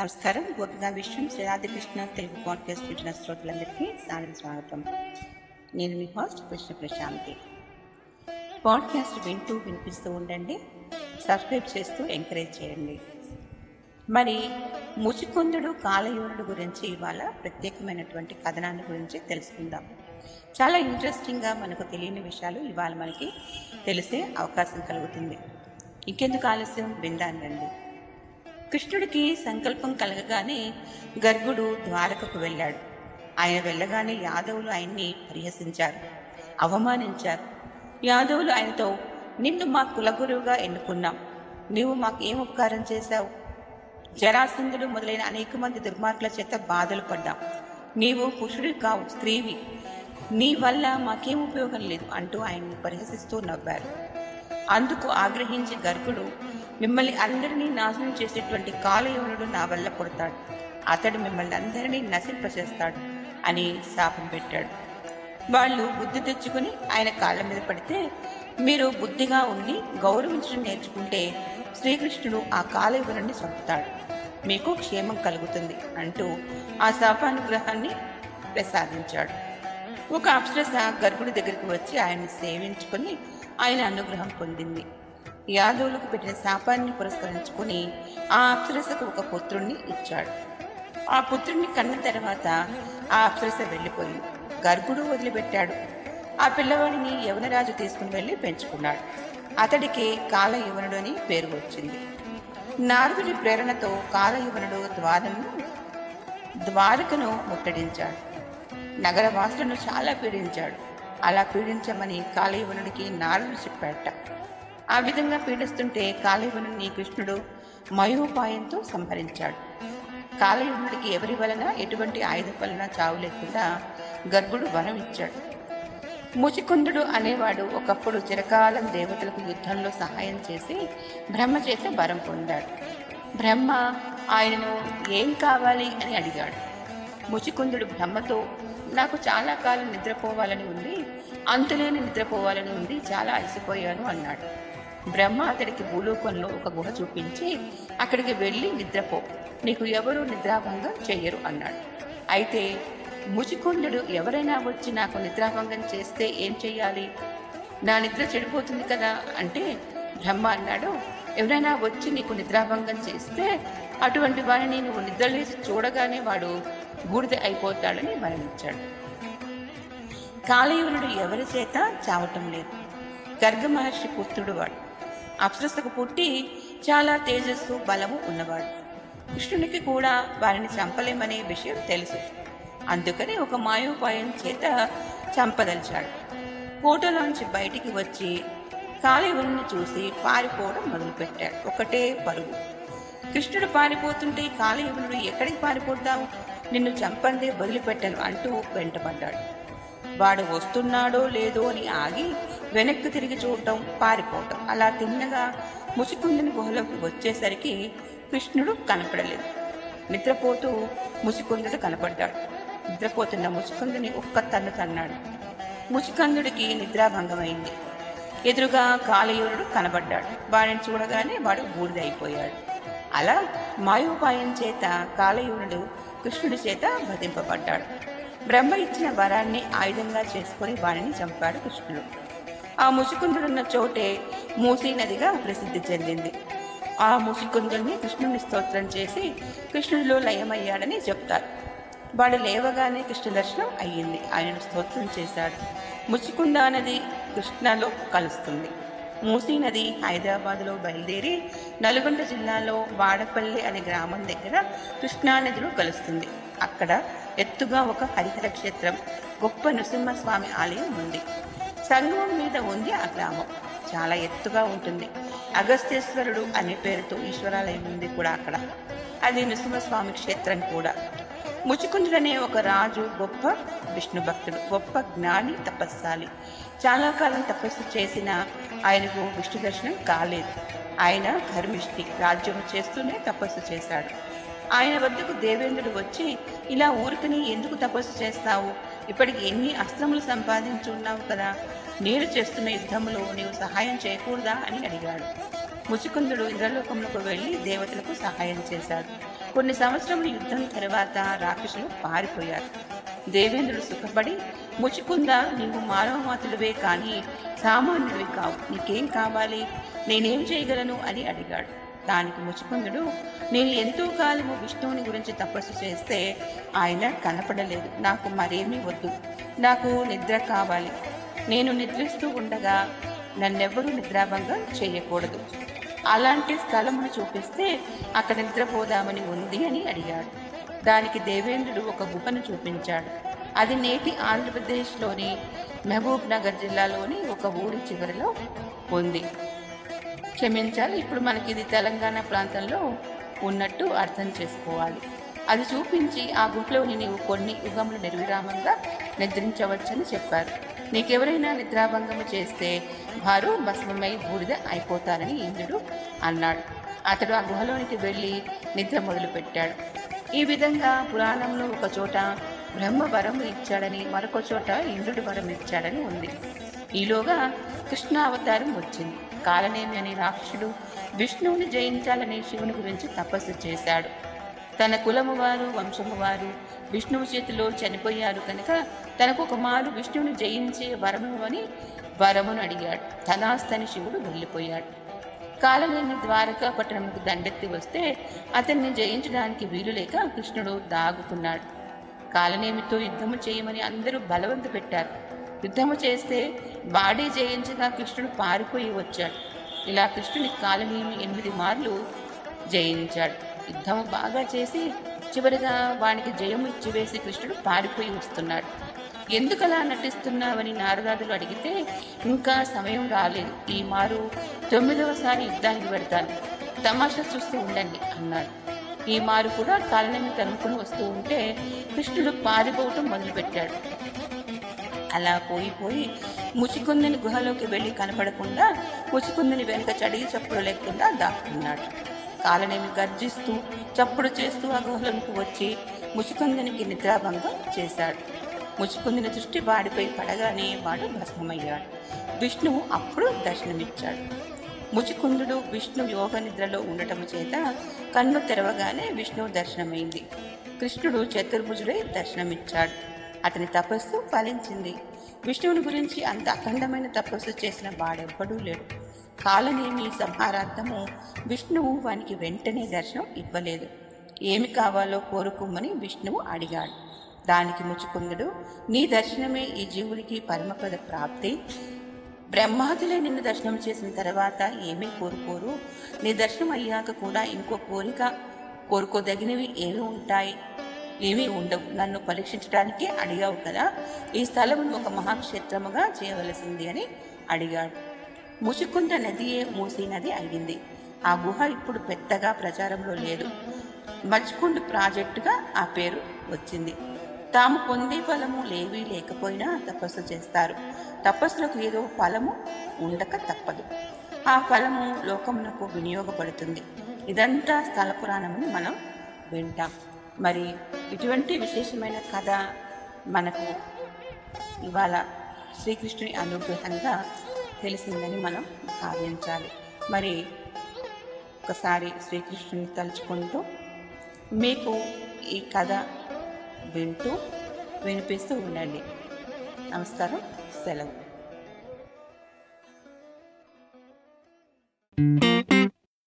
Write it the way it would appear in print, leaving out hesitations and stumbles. నమస్కారం. గోపిగా విష్ణు శ్రీరాధ కృష్ణ తెలుగు పాడ్కాస్ట్ వింటున్న శ్రోతలందరికీ స్వాగతం. నేను మీ హాస్ట్ కృష్ణ ప్రశాంతి. పాడ్కాస్ట్ వింటూ వినిపిస్తూ ఉండండి, సబ్స్క్రైబ్ చేస్తూ ఎంకరేజ్ చేయండి. మరి ముచికుందుడు కాలయూరుడు గురించి ఇవాళ ప్రత్యేకమైనటువంటి కథనాన్ని గురించి తెలుసుకుందాం. చాలా ఇంట్రెస్టింగ్గా మనకు తెలియని విషయాలు ఇవాళ మనకి తెలిసే అవకాశం కలుగుతుంది. ఇంకెందుకు ఆలస్యం, విందాం రండి. కృష్ణుడికి సంకల్పం కలగగానే గర్గుడు ద్వారకకు వెళ్ళాడు. ఆయన వెళ్ళగానే యాదవులు ఆయన్ని పరిహసించారు, అవమానించారు. యాదవులు ఆయనతో, నిన్ను మా కులగురువుగా ఎన్నుకున్నాం, నీవు మాకు ఏం ఉపకారం చేశావు? జరాసింధుడు మొదలైన అనేక మంది దుర్మార్గుల చేత బాధలు పడ్డాం. నీవు పురుషుడి కావు, స్త్రీవి, నీ వల్ల మాకేం ఉపయోగం లేదు అంటూ ఆయన్ని పరిహసిస్తూ నవ్వారు. అందుకు ఆగ్రహించి గర్గుడు, మిమ్మల్ని అందరినీ నాశనం చేసేటువంటి కాలయోనుడు నా వల్ల పుడతాడు, అతడు మిమ్మల్ని అందరినీ నశింపచేస్తాడు అని శాపం పెట్టాడు. వాళ్ళు బుద్ధి తెచ్చుకుని ఆయన కాళ్ళ మీద పడితే, మీరు బుద్ధిగా ఉండి గౌరవించడం నేర్చుకుంటే శ్రీకృష్ణుడు ఆ కాలయోనుడిని చంపుతాడు, మీకు క్షేమం కలుగుతుంది అంటూ ఆ శాపానుగ్రహాన్ని ప్రసాదించాడు. ఒక అప్సరస గర్భుడి దగ్గరికి వచ్చి ఆయన్ని సేవించుకొని ఆయన అనుగ్రహం పొందింది. యాదవులకు పెట్టిన శాపాన్ని పురస్కరించుకుని ఆ అప్సరసకు ఒక పుత్రుణ్ణి ఇచ్చాడు. ఆ పుత్రుణ్ణి కన్న తర్వాత ఆ అప్సరస వెళ్ళిపోయింది. గర్గుడు వదిలిపెట్టాడు. ఆ పిల్లవాడిని యవనరాజు తీసుకుని వెళ్ళి పెంచుకున్నాడు. అతడికి కాలయవనుడు అని పేరు వచ్చింది. నారదుడి ప్రేరణతో కాలయవనుడు ద్వారకను ముట్టడించాడు. నగరవాసులను చాలా పీడించాడు. అలా పీడించమని కాలయవనుడికి నారదుడు చెప్పాడట. ఆ విధంగా పీడిస్తుంటే కాలయవనుడిని కృష్ణుడు మయోపాయంతో సంహరించాడు. కాలయవనుడికి ఎవరి వలన ఎటువంటి ఆయుధ వలన చావు లేకుండా గర్గుడు వరం ఇచ్చాడు. ముచికుందుడు అనేవాడు ఒకప్పుడు చిరకాలం దేవతలకు యుద్ధంలో సహాయం చేసి బ్రహ్మ చేత వరం పొందాడు. బ్రహ్మ ఆయనను ఏం కావాలి అని అడిగాడు. ముచికుందుడు బ్రహ్మతో, నాకు చాలా కాలం నిద్రపోవాలని ఉంది, అంతులేని నిద్రపోవాలని ఉంది, చాలా అలసిపోయాను అన్నాడు. బ్రహ్మ అతడికి భూలోకంలో ఒక గుహ చూపించి, అక్కడికి వెళ్ళి నిద్రపో, నీకు ఎవరూ నిద్రాభంగం చెయ్యరు అన్నాడు. అయితే ముచికుందుడు, ఎవరైనా వచ్చి నాకు నిద్రాభంగం చేస్తే ఏం చెయ్యాలి, నా నిద్ర చెడిపోతుంది కదా అంటే బ్రహ్మ అన్నాడు, ఎవరైనా వచ్చి నీకు నిద్రాభంగం చేస్తే అటువంటి వారిని నువ్వు నిద్రలేసి చూడగానే వాడు బూడిద అయిపోతాడని మరణించాడు. కాలయవనుడు ఎవరి చేత చావటం లేదు. గర్గ మహర్షి పుత్రుడు వాడు. అప్సరసకు పుట్టి చాలా తేజస్సు బలము ఉన్నవాడు. కృష్ణునికి కూడా వారిని చంపలేమనే విషయం తెలుసు. అందుకని ఒక మాయోపాయం చేత చంపదలిచాడు. కోటలోంచి బయటికి వచ్చి కాలయవనుడిని చూసి పారిపోవడం మొదలుపెట్టాడు. ఒకటే పరుగు. కృష్ణుడు పారిపోతుంటే కాలయవనుడు, ఎక్కడికి పారిపోతావు, నిన్ను చంపందే వదిలిపెట్టను అంటూ వెంటపడ్డాడు. వాడు వస్తున్నాడో లేదో అని ఆగి వెనక్కి తిరిగి చూడటం, పారిపోవటం, అలా తిన్నగా ముచికుందుని గుహలోకి వచ్చేసరికి కృష్ణుడు కనపడలేదు. నిద్రపోతూ ముచికుందుడు కనపడ్డాడు. నిద్రపోతున్న ముచికుందుని ఒక్క తన్ను తన్నాడు. ముచికుందుడికి నిద్రాభంగమైంది. ఎదురుగా కాలయూరుడు కనబడ్డాడు. వాడిని చూడగానే వాడు బూడిదైపోయాడు. అలా మాయోపాయం చేత కాలయూరుడు కృష్ణుడి చేత వధింపబడ్డాడు. బ్రహ్మ ఇచ్చిన వరాన్ని ఆయుధంగా చేసుకుని వాణిని చంపాడు కృష్ణుడు. ఆ ముచికుందుడున్న చోటే మూసీ నదిగా ప్రసిద్ధి చెందింది. ఆ ముచికుందుడిని కృష్ణుని స్తోత్రం చేసి కృష్ణుడిలో లయమయ్యాడని చెప్తారు. వాడు లేవగానే కృష్ణ దర్శనం అయ్యింది. ఆయనను స్తోత్రం చేశాడు. ముచికుందా నది కృష్ణలో కలుస్తుంది. మూసీ నది హైదరాబాద్లో బయలుదేరి నల్గొండ జిల్లాలో వాడపల్లి అనే గ్రామం దగ్గర కృష్ణానదిలో కలుస్తుంది. అక్కడ ఎత్తుగా ఒక హరిహర క్షేత్రం, గొప్ప నృసింహస్వామి ఆలయం ఉంది. సంగమం మీద ఉంది ఆ గ్రామం. చాలా ఎత్తుగా ఉంటుంది. అగస్తేశ్వరుడు అనే పేరుతో ఈశ్వరాలయం ఉంది కూడా అక్కడ. అది నృసింహస్వామి క్షేత్రం కూడా. ముచికుందుడనే ఒక రాజు గొప్ప విష్ణు భక్తుడు, గొప్ప జ్ఞాని, తపస్సాలి. చాలా కాలం తపస్సు చేసిన ఆయనకు విష్ణు దర్శనం కాలేదు. ఆయన ధర్మిష్ఠి, రాజ్యం చేస్తూనే తపస్సు చేశాడు. ఆయన వద్దకు దేవేంద్రుడు వచ్చి, ఇలా ఊరికని ఎందుకు తపస్సు చేస్తావు, ఇప్పటికి ఎన్ని అస్త్రములు సంపాదించున్నావు కదా, నీరు చేస్తున్న యుద్ధములో నీవు సహాయం చేయకూడదా అని అడిగాడు. ముచికుందుడు ఇంద్రలోకంలోకి వెళ్ళి దేవతలకు సహాయం చేశాడు. కొన్ని సంవత్సరముల యుద్ధం తర్వాత రాక్షసులు పారిపోయారు. దేవేంద్రుడు సుఖపడి, ముచుకుందా, నీవు మానవ మాతృవే కానీ సామాన్యుడివి కావు, నీకేం కావాలి, నేనేం చేయగలను అని అడిగాడు. దానికి ముచుకుందుడు, నేను ఎంతో కాలము విష్ణువుని గురించి తపస్సు చేస్తే ఆయన కనపడలేదు, నాకు మరేమీ వద్దు, నాకు నిద్ర కావాలి, నేను నిద్రిస్తూ ఉండగా నన్నెవ్వరూ నిద్రాభంగం చేయకూడదు, అలాంటి స్థలమును చూపిస్తే అక్కడ నిద్రపోదామని ఉంది అని అడిగాడు. దానికి దేవేంద్రుడు ఒక గుహను చూపించాడు. అది నేటి ఆంధ్రప్రదేశ్లోని మహబూబ్నగర్ జిల్లాలోని ఒక ఊరి చివరిలో ఉంది. క్షమించాలి, ఇప్పుడు మనకి ఇది తెలంగాణ ప్రాంతంలో ఉన్నట్టు అర్థం చేసుకోవాలి. అది చూపించి, ఆ గుహలోని నీవు కొన్ని యుగములు నిర్విరామంగా నిద్రించవచ్చని చెప్పారు. నీకెవరైనా నిద్రాభంగము చేస్తే వారు భస్మమై బూడిద అయిపోతారని ఇంద్రుడు అన్నాడు. అతడు ఆ గుహలోనికి వెళ్ళి నిద్ర మొదలుపెట్టాడు. ఈ విధంగా పురాణంలో ఒక చోట బ్రహ్మ వరం ఇచ్చాడని, మరొక చోట ఇంద్రుడు వరం ఇచ్చాడని ఉంది. ఈలోగా కృష్ణావతారం వచ్చింది. కాలనేమి అనే రాక్షసుడు విష్ణువుని జయించాలని శివుని గురించి తపస్సు చేశాడు. తన కులము వారు, వంశము వారు విష్ణువు చేతిలో చనిపోయారు కనుక తనకు ఒక మారు విష్ణువుని జయించే వరము అని వరమును అడిగాడు. తనాస్తని శివుడు వెళ్ళిపోయాడు. కాలనేమి ద్వారకాపట్టణంకు దండెత్తి వస్తే అతన్ని జయించడానికి వీలులేక కృష్ణుడు దాగుకున్నాడు. కాలనేమితో యుద్ధము చేయమని అందరూ బలవంత పెట్టారు. యుద్ధము చేస్తే బాడీ జయించగా కృష్ణుడు పారిపోయి వచ్చాడు. ఇలా కృష్ణుని కాలనేమి 8 మార్లు జయించాడు. యుద్ధము బాగా చేసి చివరిగా వానికి జయము ఇచ్చివేసి కృష్ణుడు పారిపోయి వస్తున్నాడు. ఎందుకలా నటిస్తున్నావని నారదాదులు అడిగితే, ఇంకా సమయం రాలేదు, ఈ మారు 9వసారి యుద్ధానికి పెడతాను, తమాషా చూస్తూ ఉండండి అన్నాడు. ఈ మారు కూడా కాలనేమి తనుకుని వస్తూ ఉంటే కృష్ణుడు పారిపోవటం మొదలుపెట్టాడు. అలా పోయిపోయి ముచుకుందని గుహలోకి వెళ్ళి కనపడకుండా, ముచుకుందని వెనుక చడిగి చప్పుడు లేకుండా దాక్కున్నాడు. కాలనేమి గర్జిస్తూ చప్పుడు చేస్తూ ఆ గుహలోకి వచ్చి ముచుకుందనికి నిద్రాభంగం చేశాడు. ముచుకుందని దృష్టి వాడిపై పడగానే వాడు భస్మమయ్యాడు. విష్ణువు అప్పుడు దర్శనమిచ్చాడు. ముచుకుందుడు విష్ణు యోగ నిద్రలో ఉండటం చేత కన్ను తెరవగానే విష్ణువు దర్శనమైంది. కృష్ణుడు చతుర్భుజుడై దర్శనమిచ్చాడు. అతని తపస్సు ఫలించింది. విష్ణువుని గురించి అంత అఖండమైన తపస్సు చేసిన వాడెవ్వడూ లేడు. కాలనేమి సంహారార్థము విష్ణువు వానికి వెంటనే దర్శనం ఇవ్వలేదు. ఏమి కావాలో కోరుకోమని విష్ణువు అడిగాడు. దానికి ముచుకుందుడు, నీ దర్శనమే ఈ జీవుడికి పరమపద ప్రాప్తి, బ్రహ్మాదులే నిన్ను దర్శనం చేసిన తర్వాత ఏమీ కోరుకోరు, నీ దర్శనం అయ్యాక కూడా ఇంకో కోరిక కోరుకోదగినవి ఏమి ఉంటాయి, ఏమీ ఉండవు, నన్ను పరీక్షించడానికే అడిగావు కదా, ఈ స్థలమును ఒక మహాక్షేత్రముగా చేయవలసింది అని అడిగాడు. ముచుకుంద నదియే మూసీ నది అయ్యింది. ఆ గుహ ఇప్పుడు పెద్దగా ప్రచారంలో లేదు. మచ్కుండ్ ప్రాజెక్టుగా ఆ పేరు వచ్చింది. తాము పొందే ఫలము లేవీ లేకపోయినా తపస్సు చేస్తారు. తపస్సులకు ఏదో ఫలము ఉండక తప్పదు. ఆ ఫలము లోకమునకు వినియోగపడుతుంది. ఇదంతా స్థల పురాణమని మనం వింటాం. మరి ఇటువంటి విశేషమైన కథ మనకు ఇవాళ శ్రీకృష్ణుని అనుగ్రహంగా తెలిసిందని మనం భావించాలి. మరి ఒకసారి శ్రీకృష్ణుని తలుచుకుంటూ మీకు ఈ కథ వినిపిస్తూ ఉండండి. నమస్కారం, సెలవు.